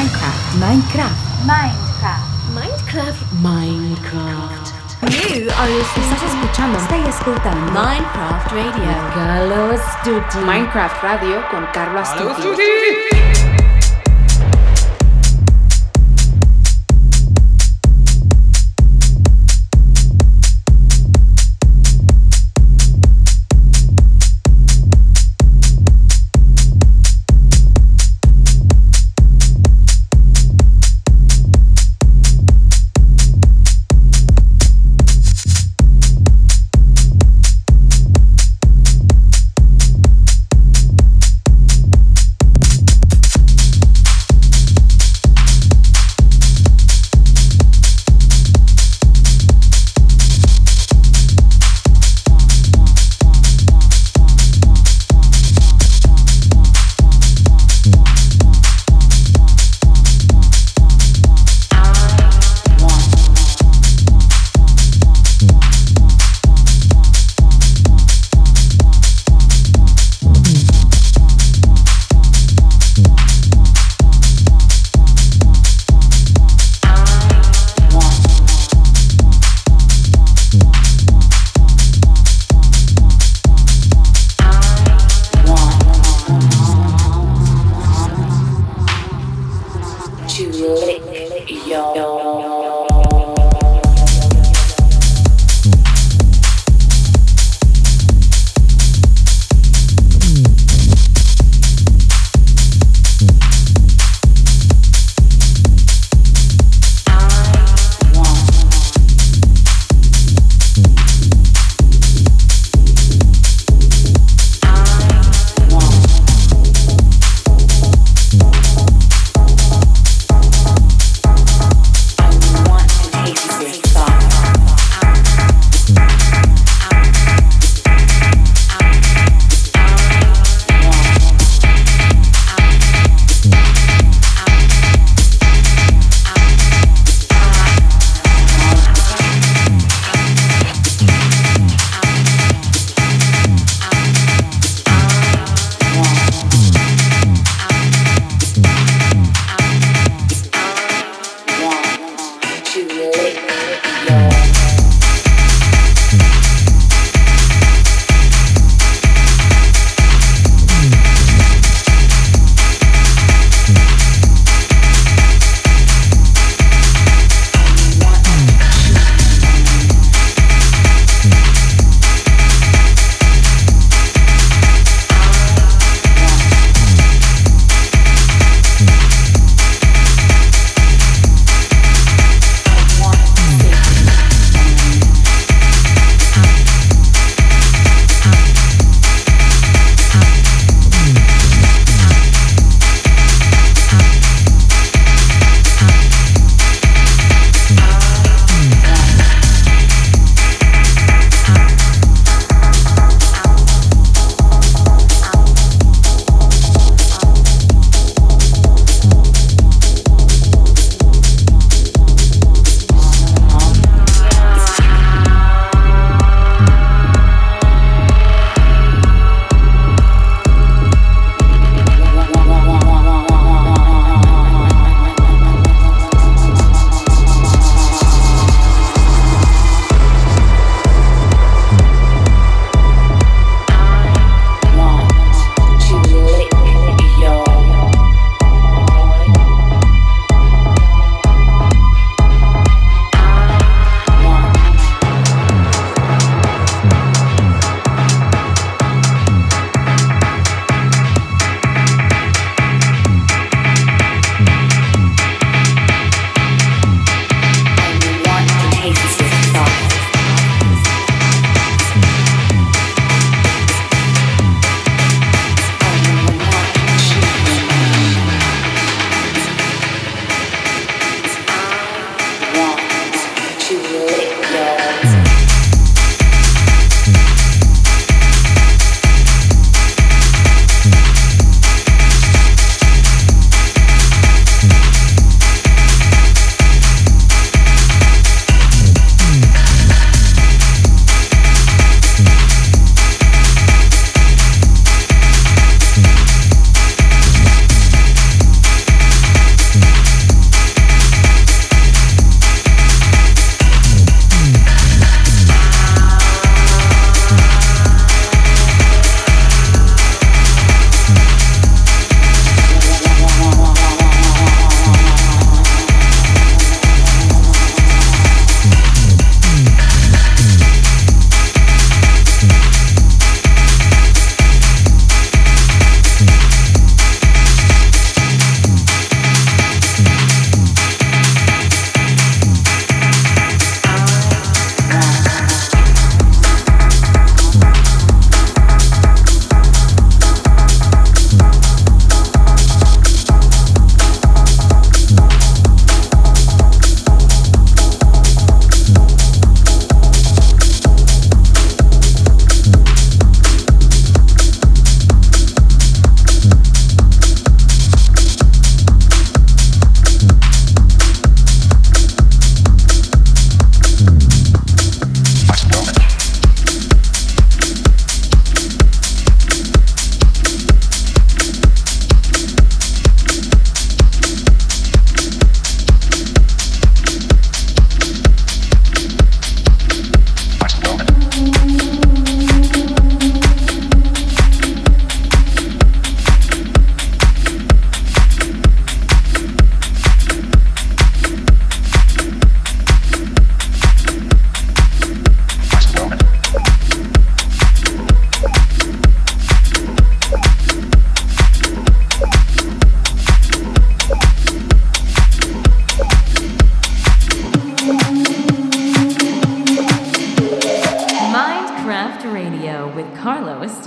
Mindcraft. Stai ascoltando Mindcraft Radio con Carlo Astuti. Mindcraft Radio con Carlo Astuti.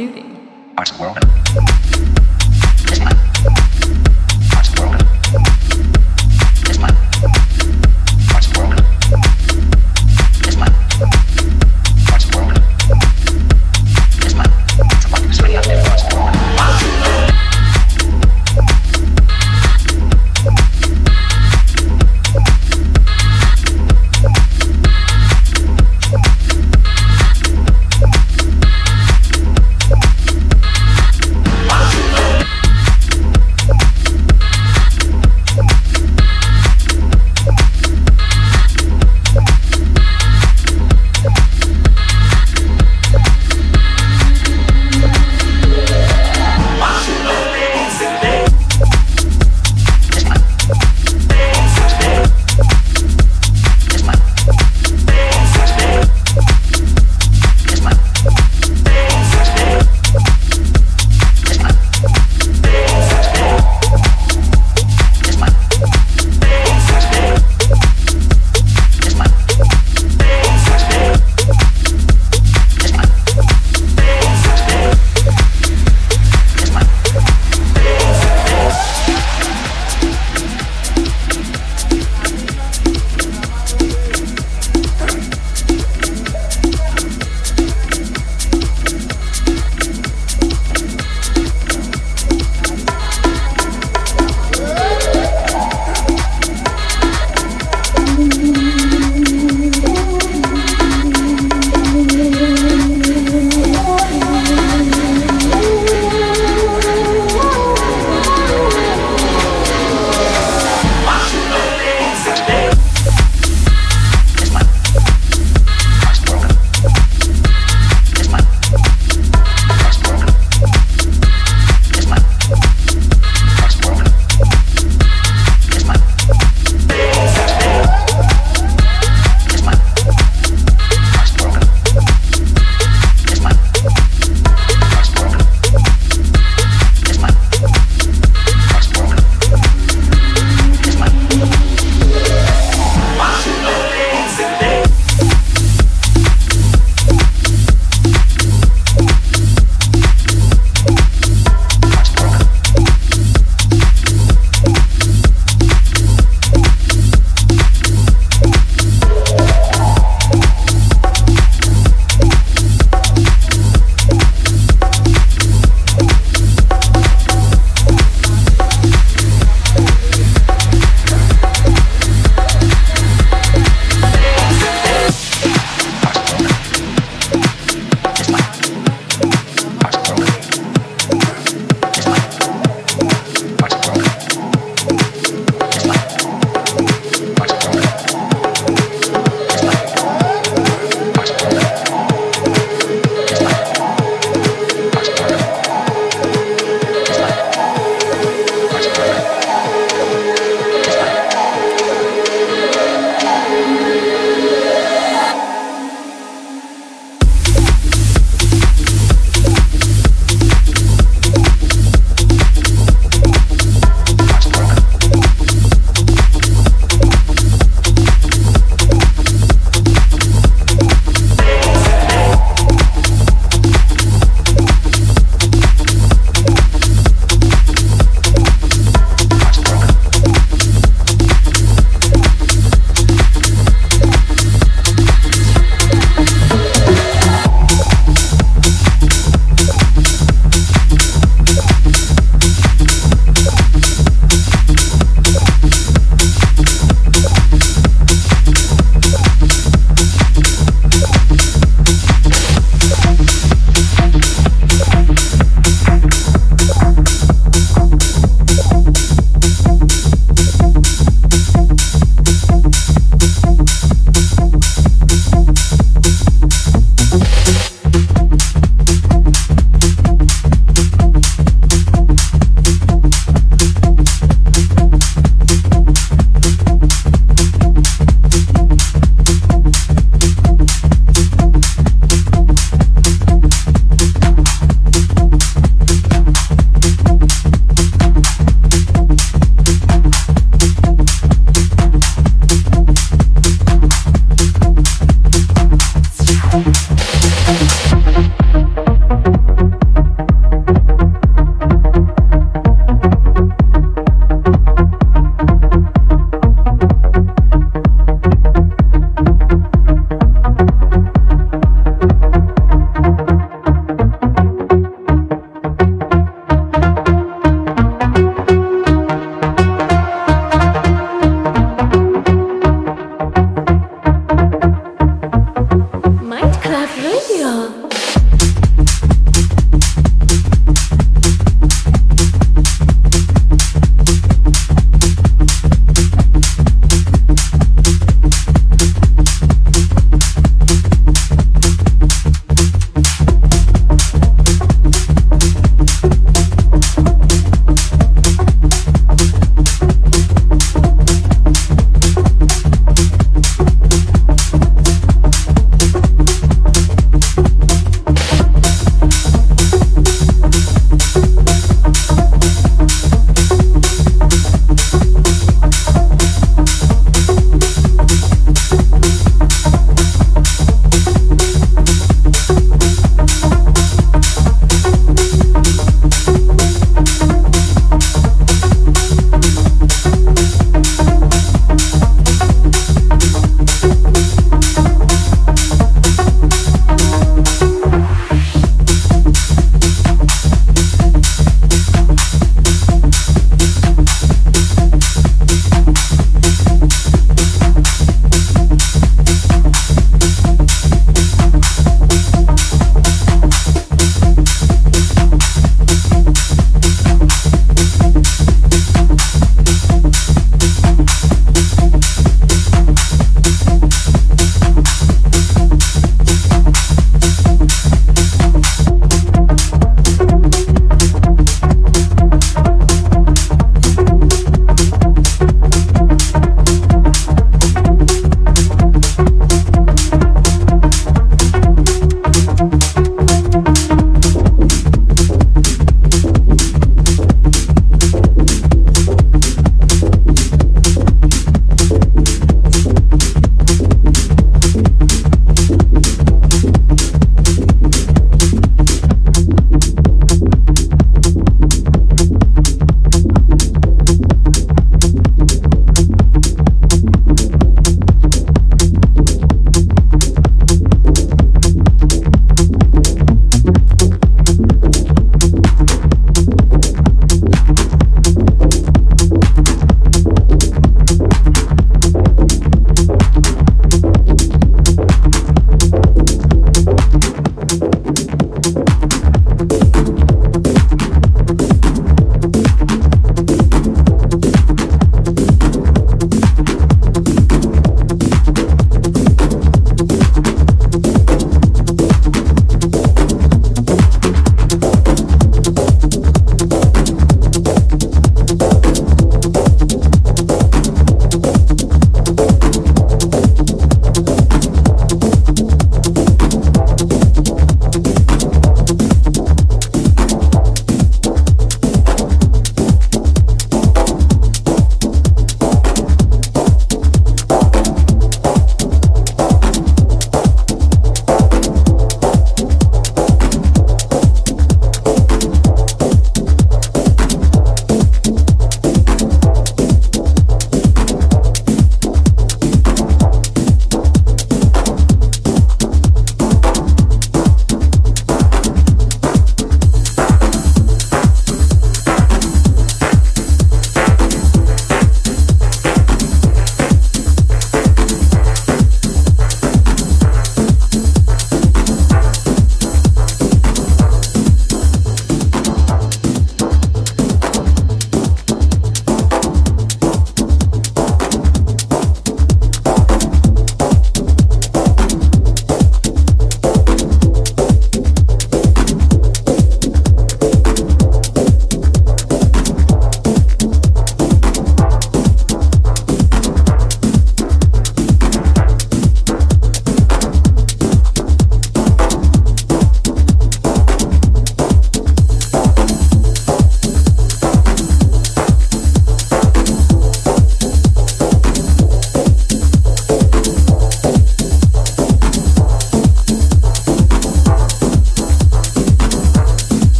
Astuti. Arts World. This man. Arts World. This man. Arts World. This man. Arts World. This man. It's really active. Arts World.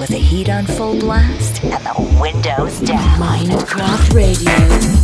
with the heat on full blast and the windows down. Mindcraft Radio.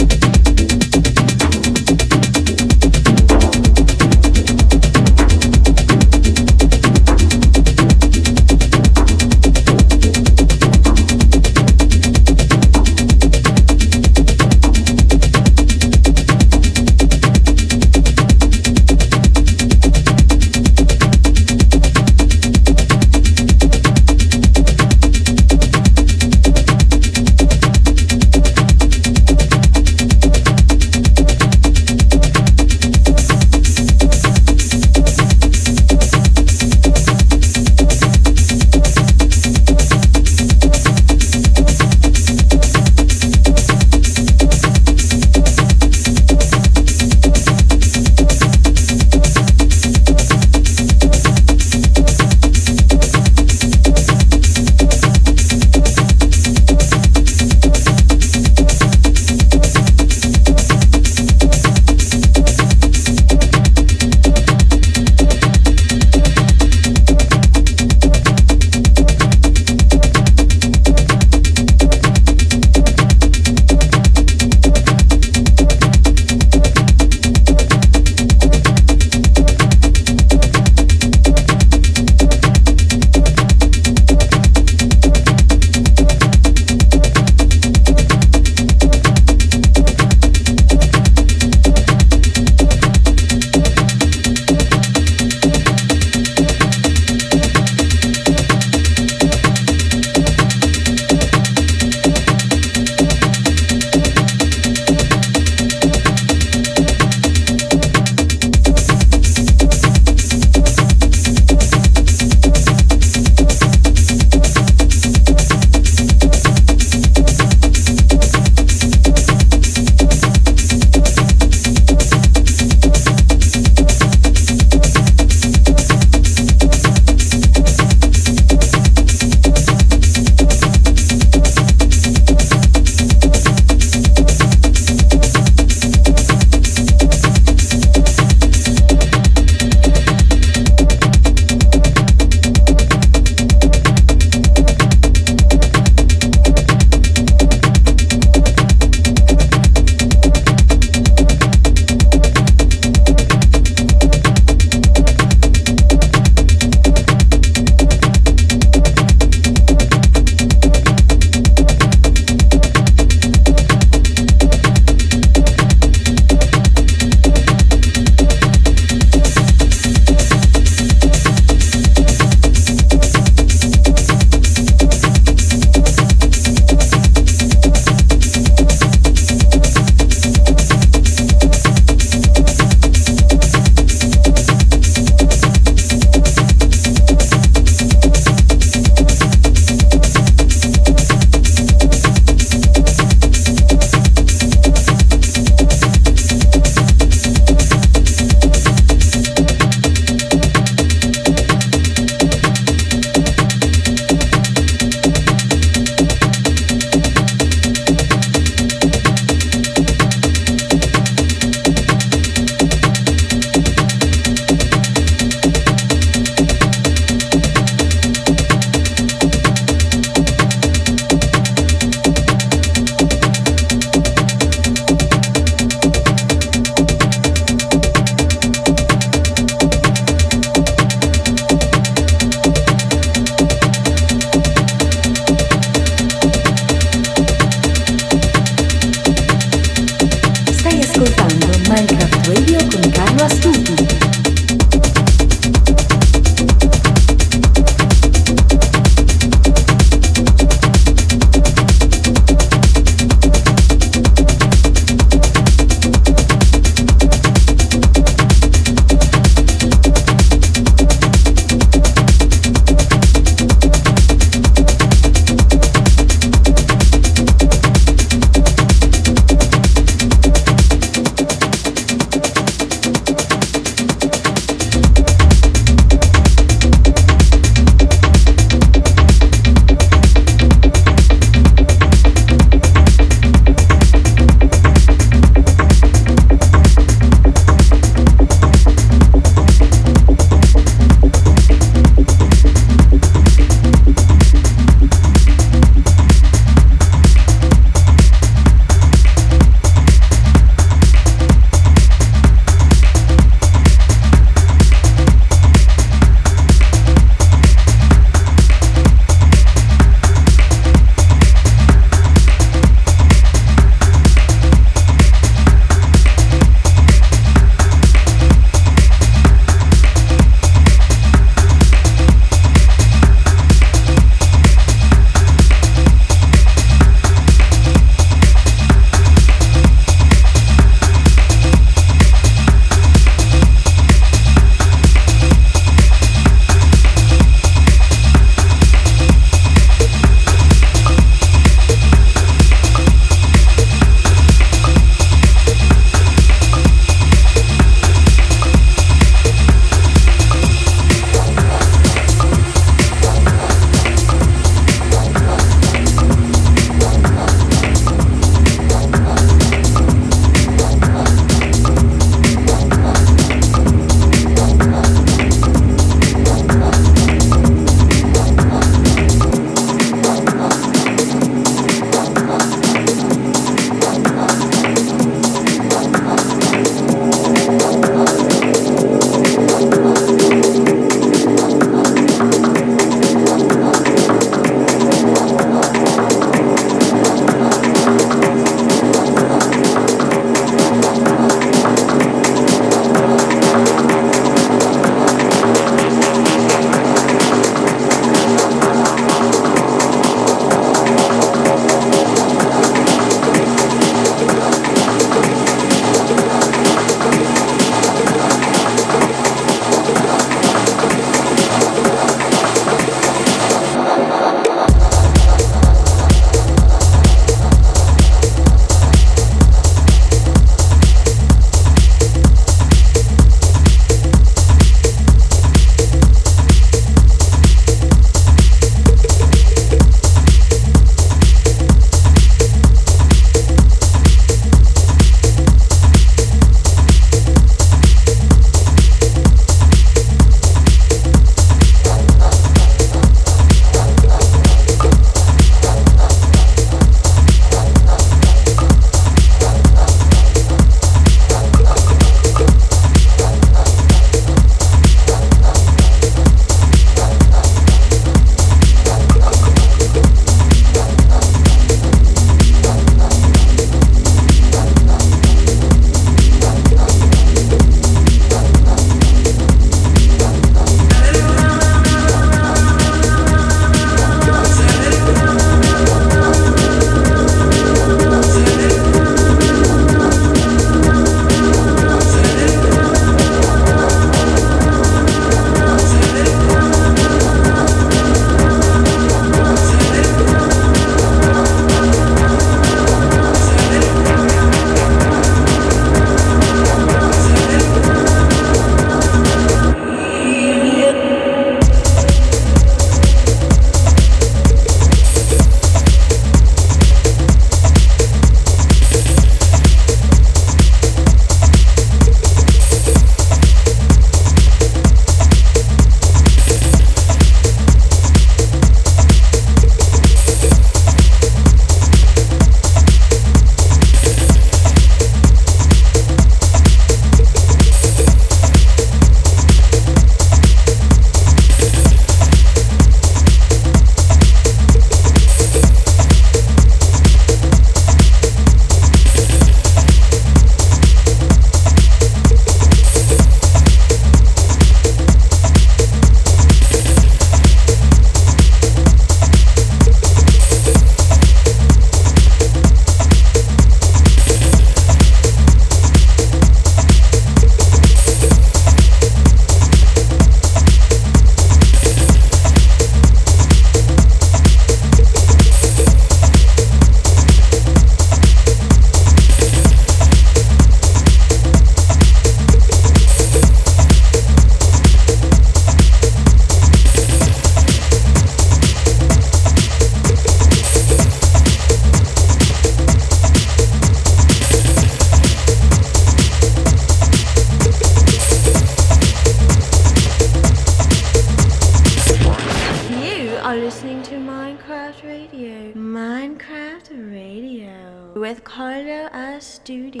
Minecraft Radio. Minecraft Radio with Carlo Astuti.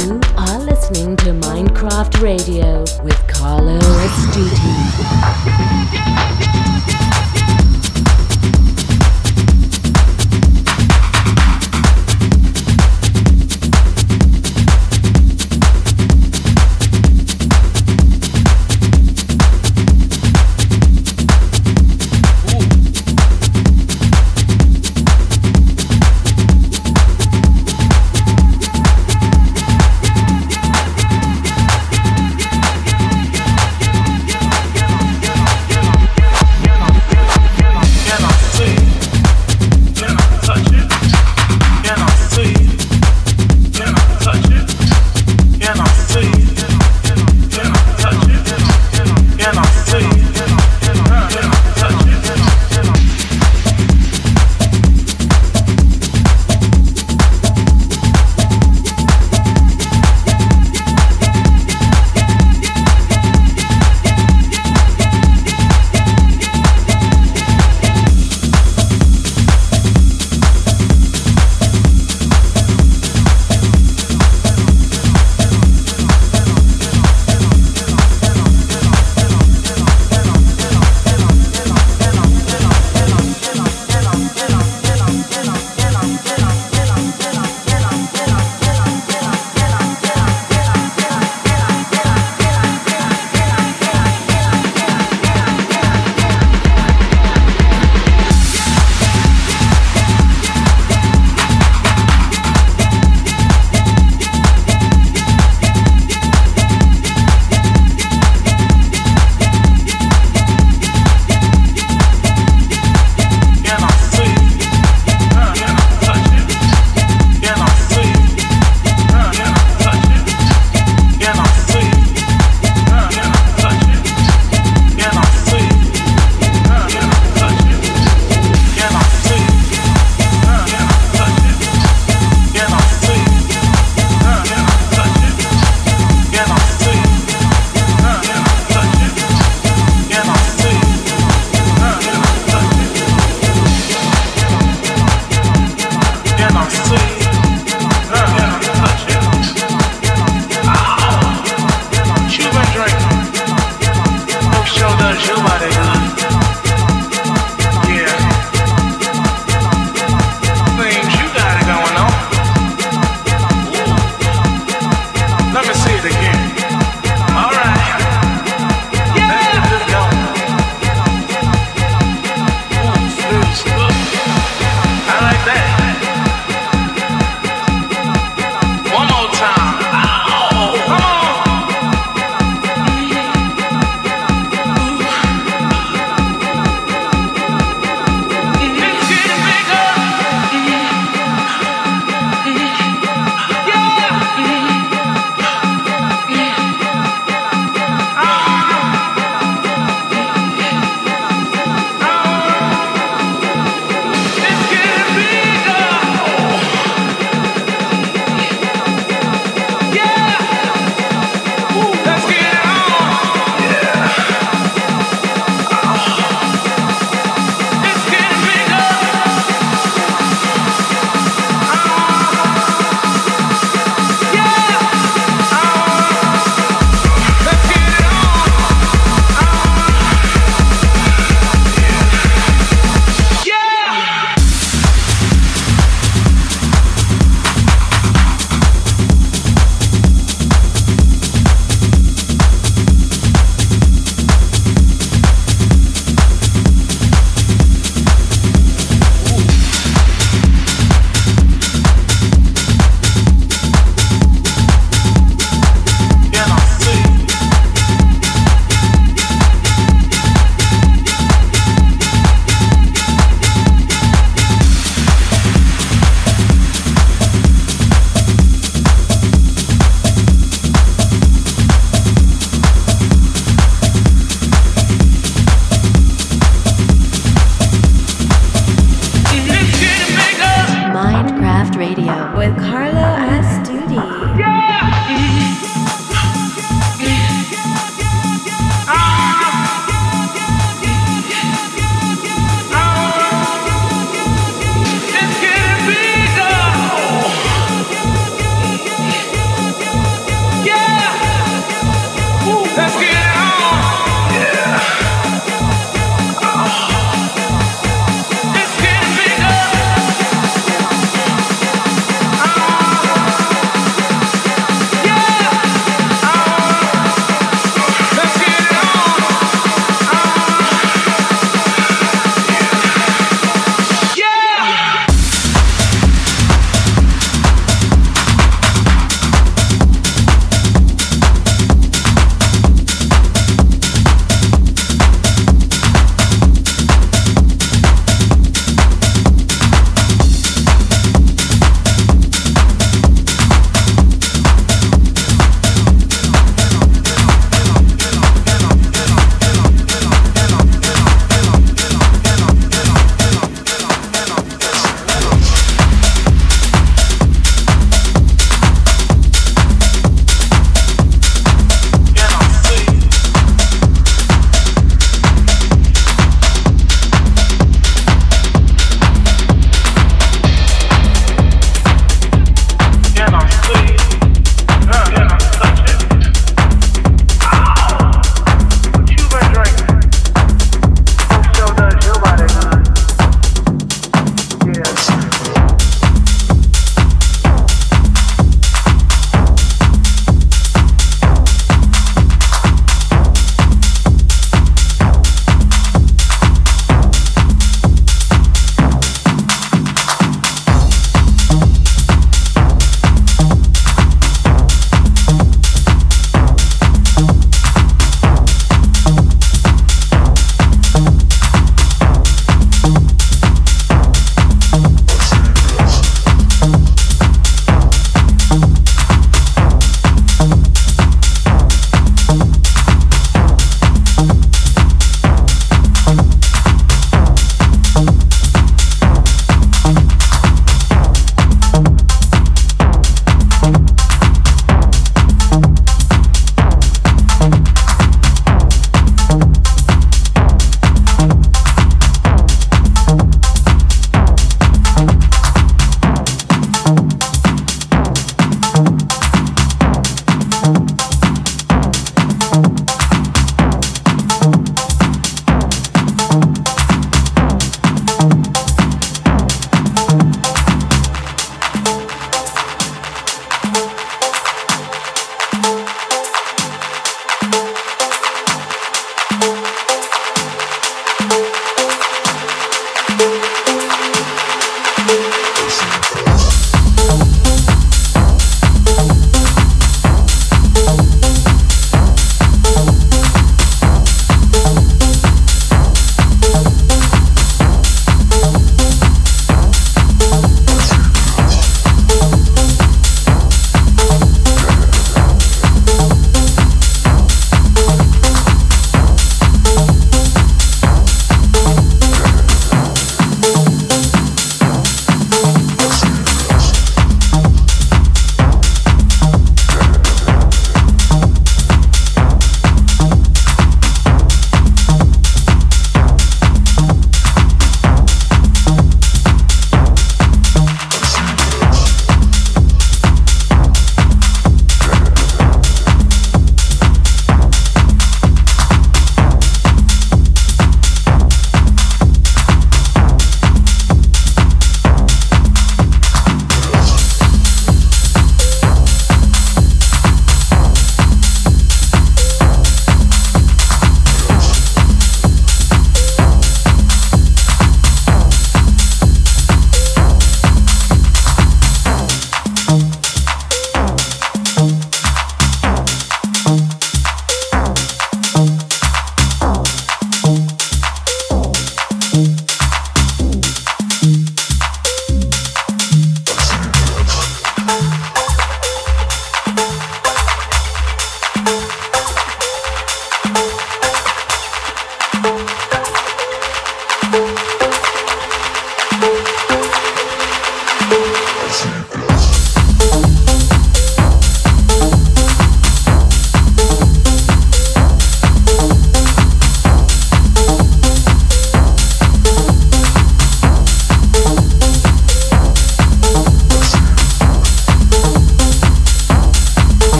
You are listening to Minecraft Radio with Carlo Astuti.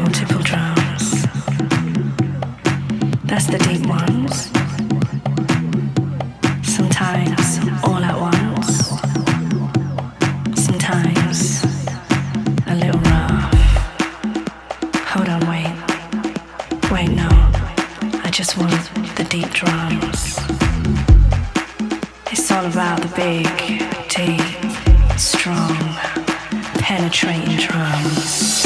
multiple drums. That's the deep ones. Sometimes all at once. Sometimes a little rough. Hold on, wait. Wait, no. I just want the deep drums. It's all about the big, deep, strong, penetrating drums.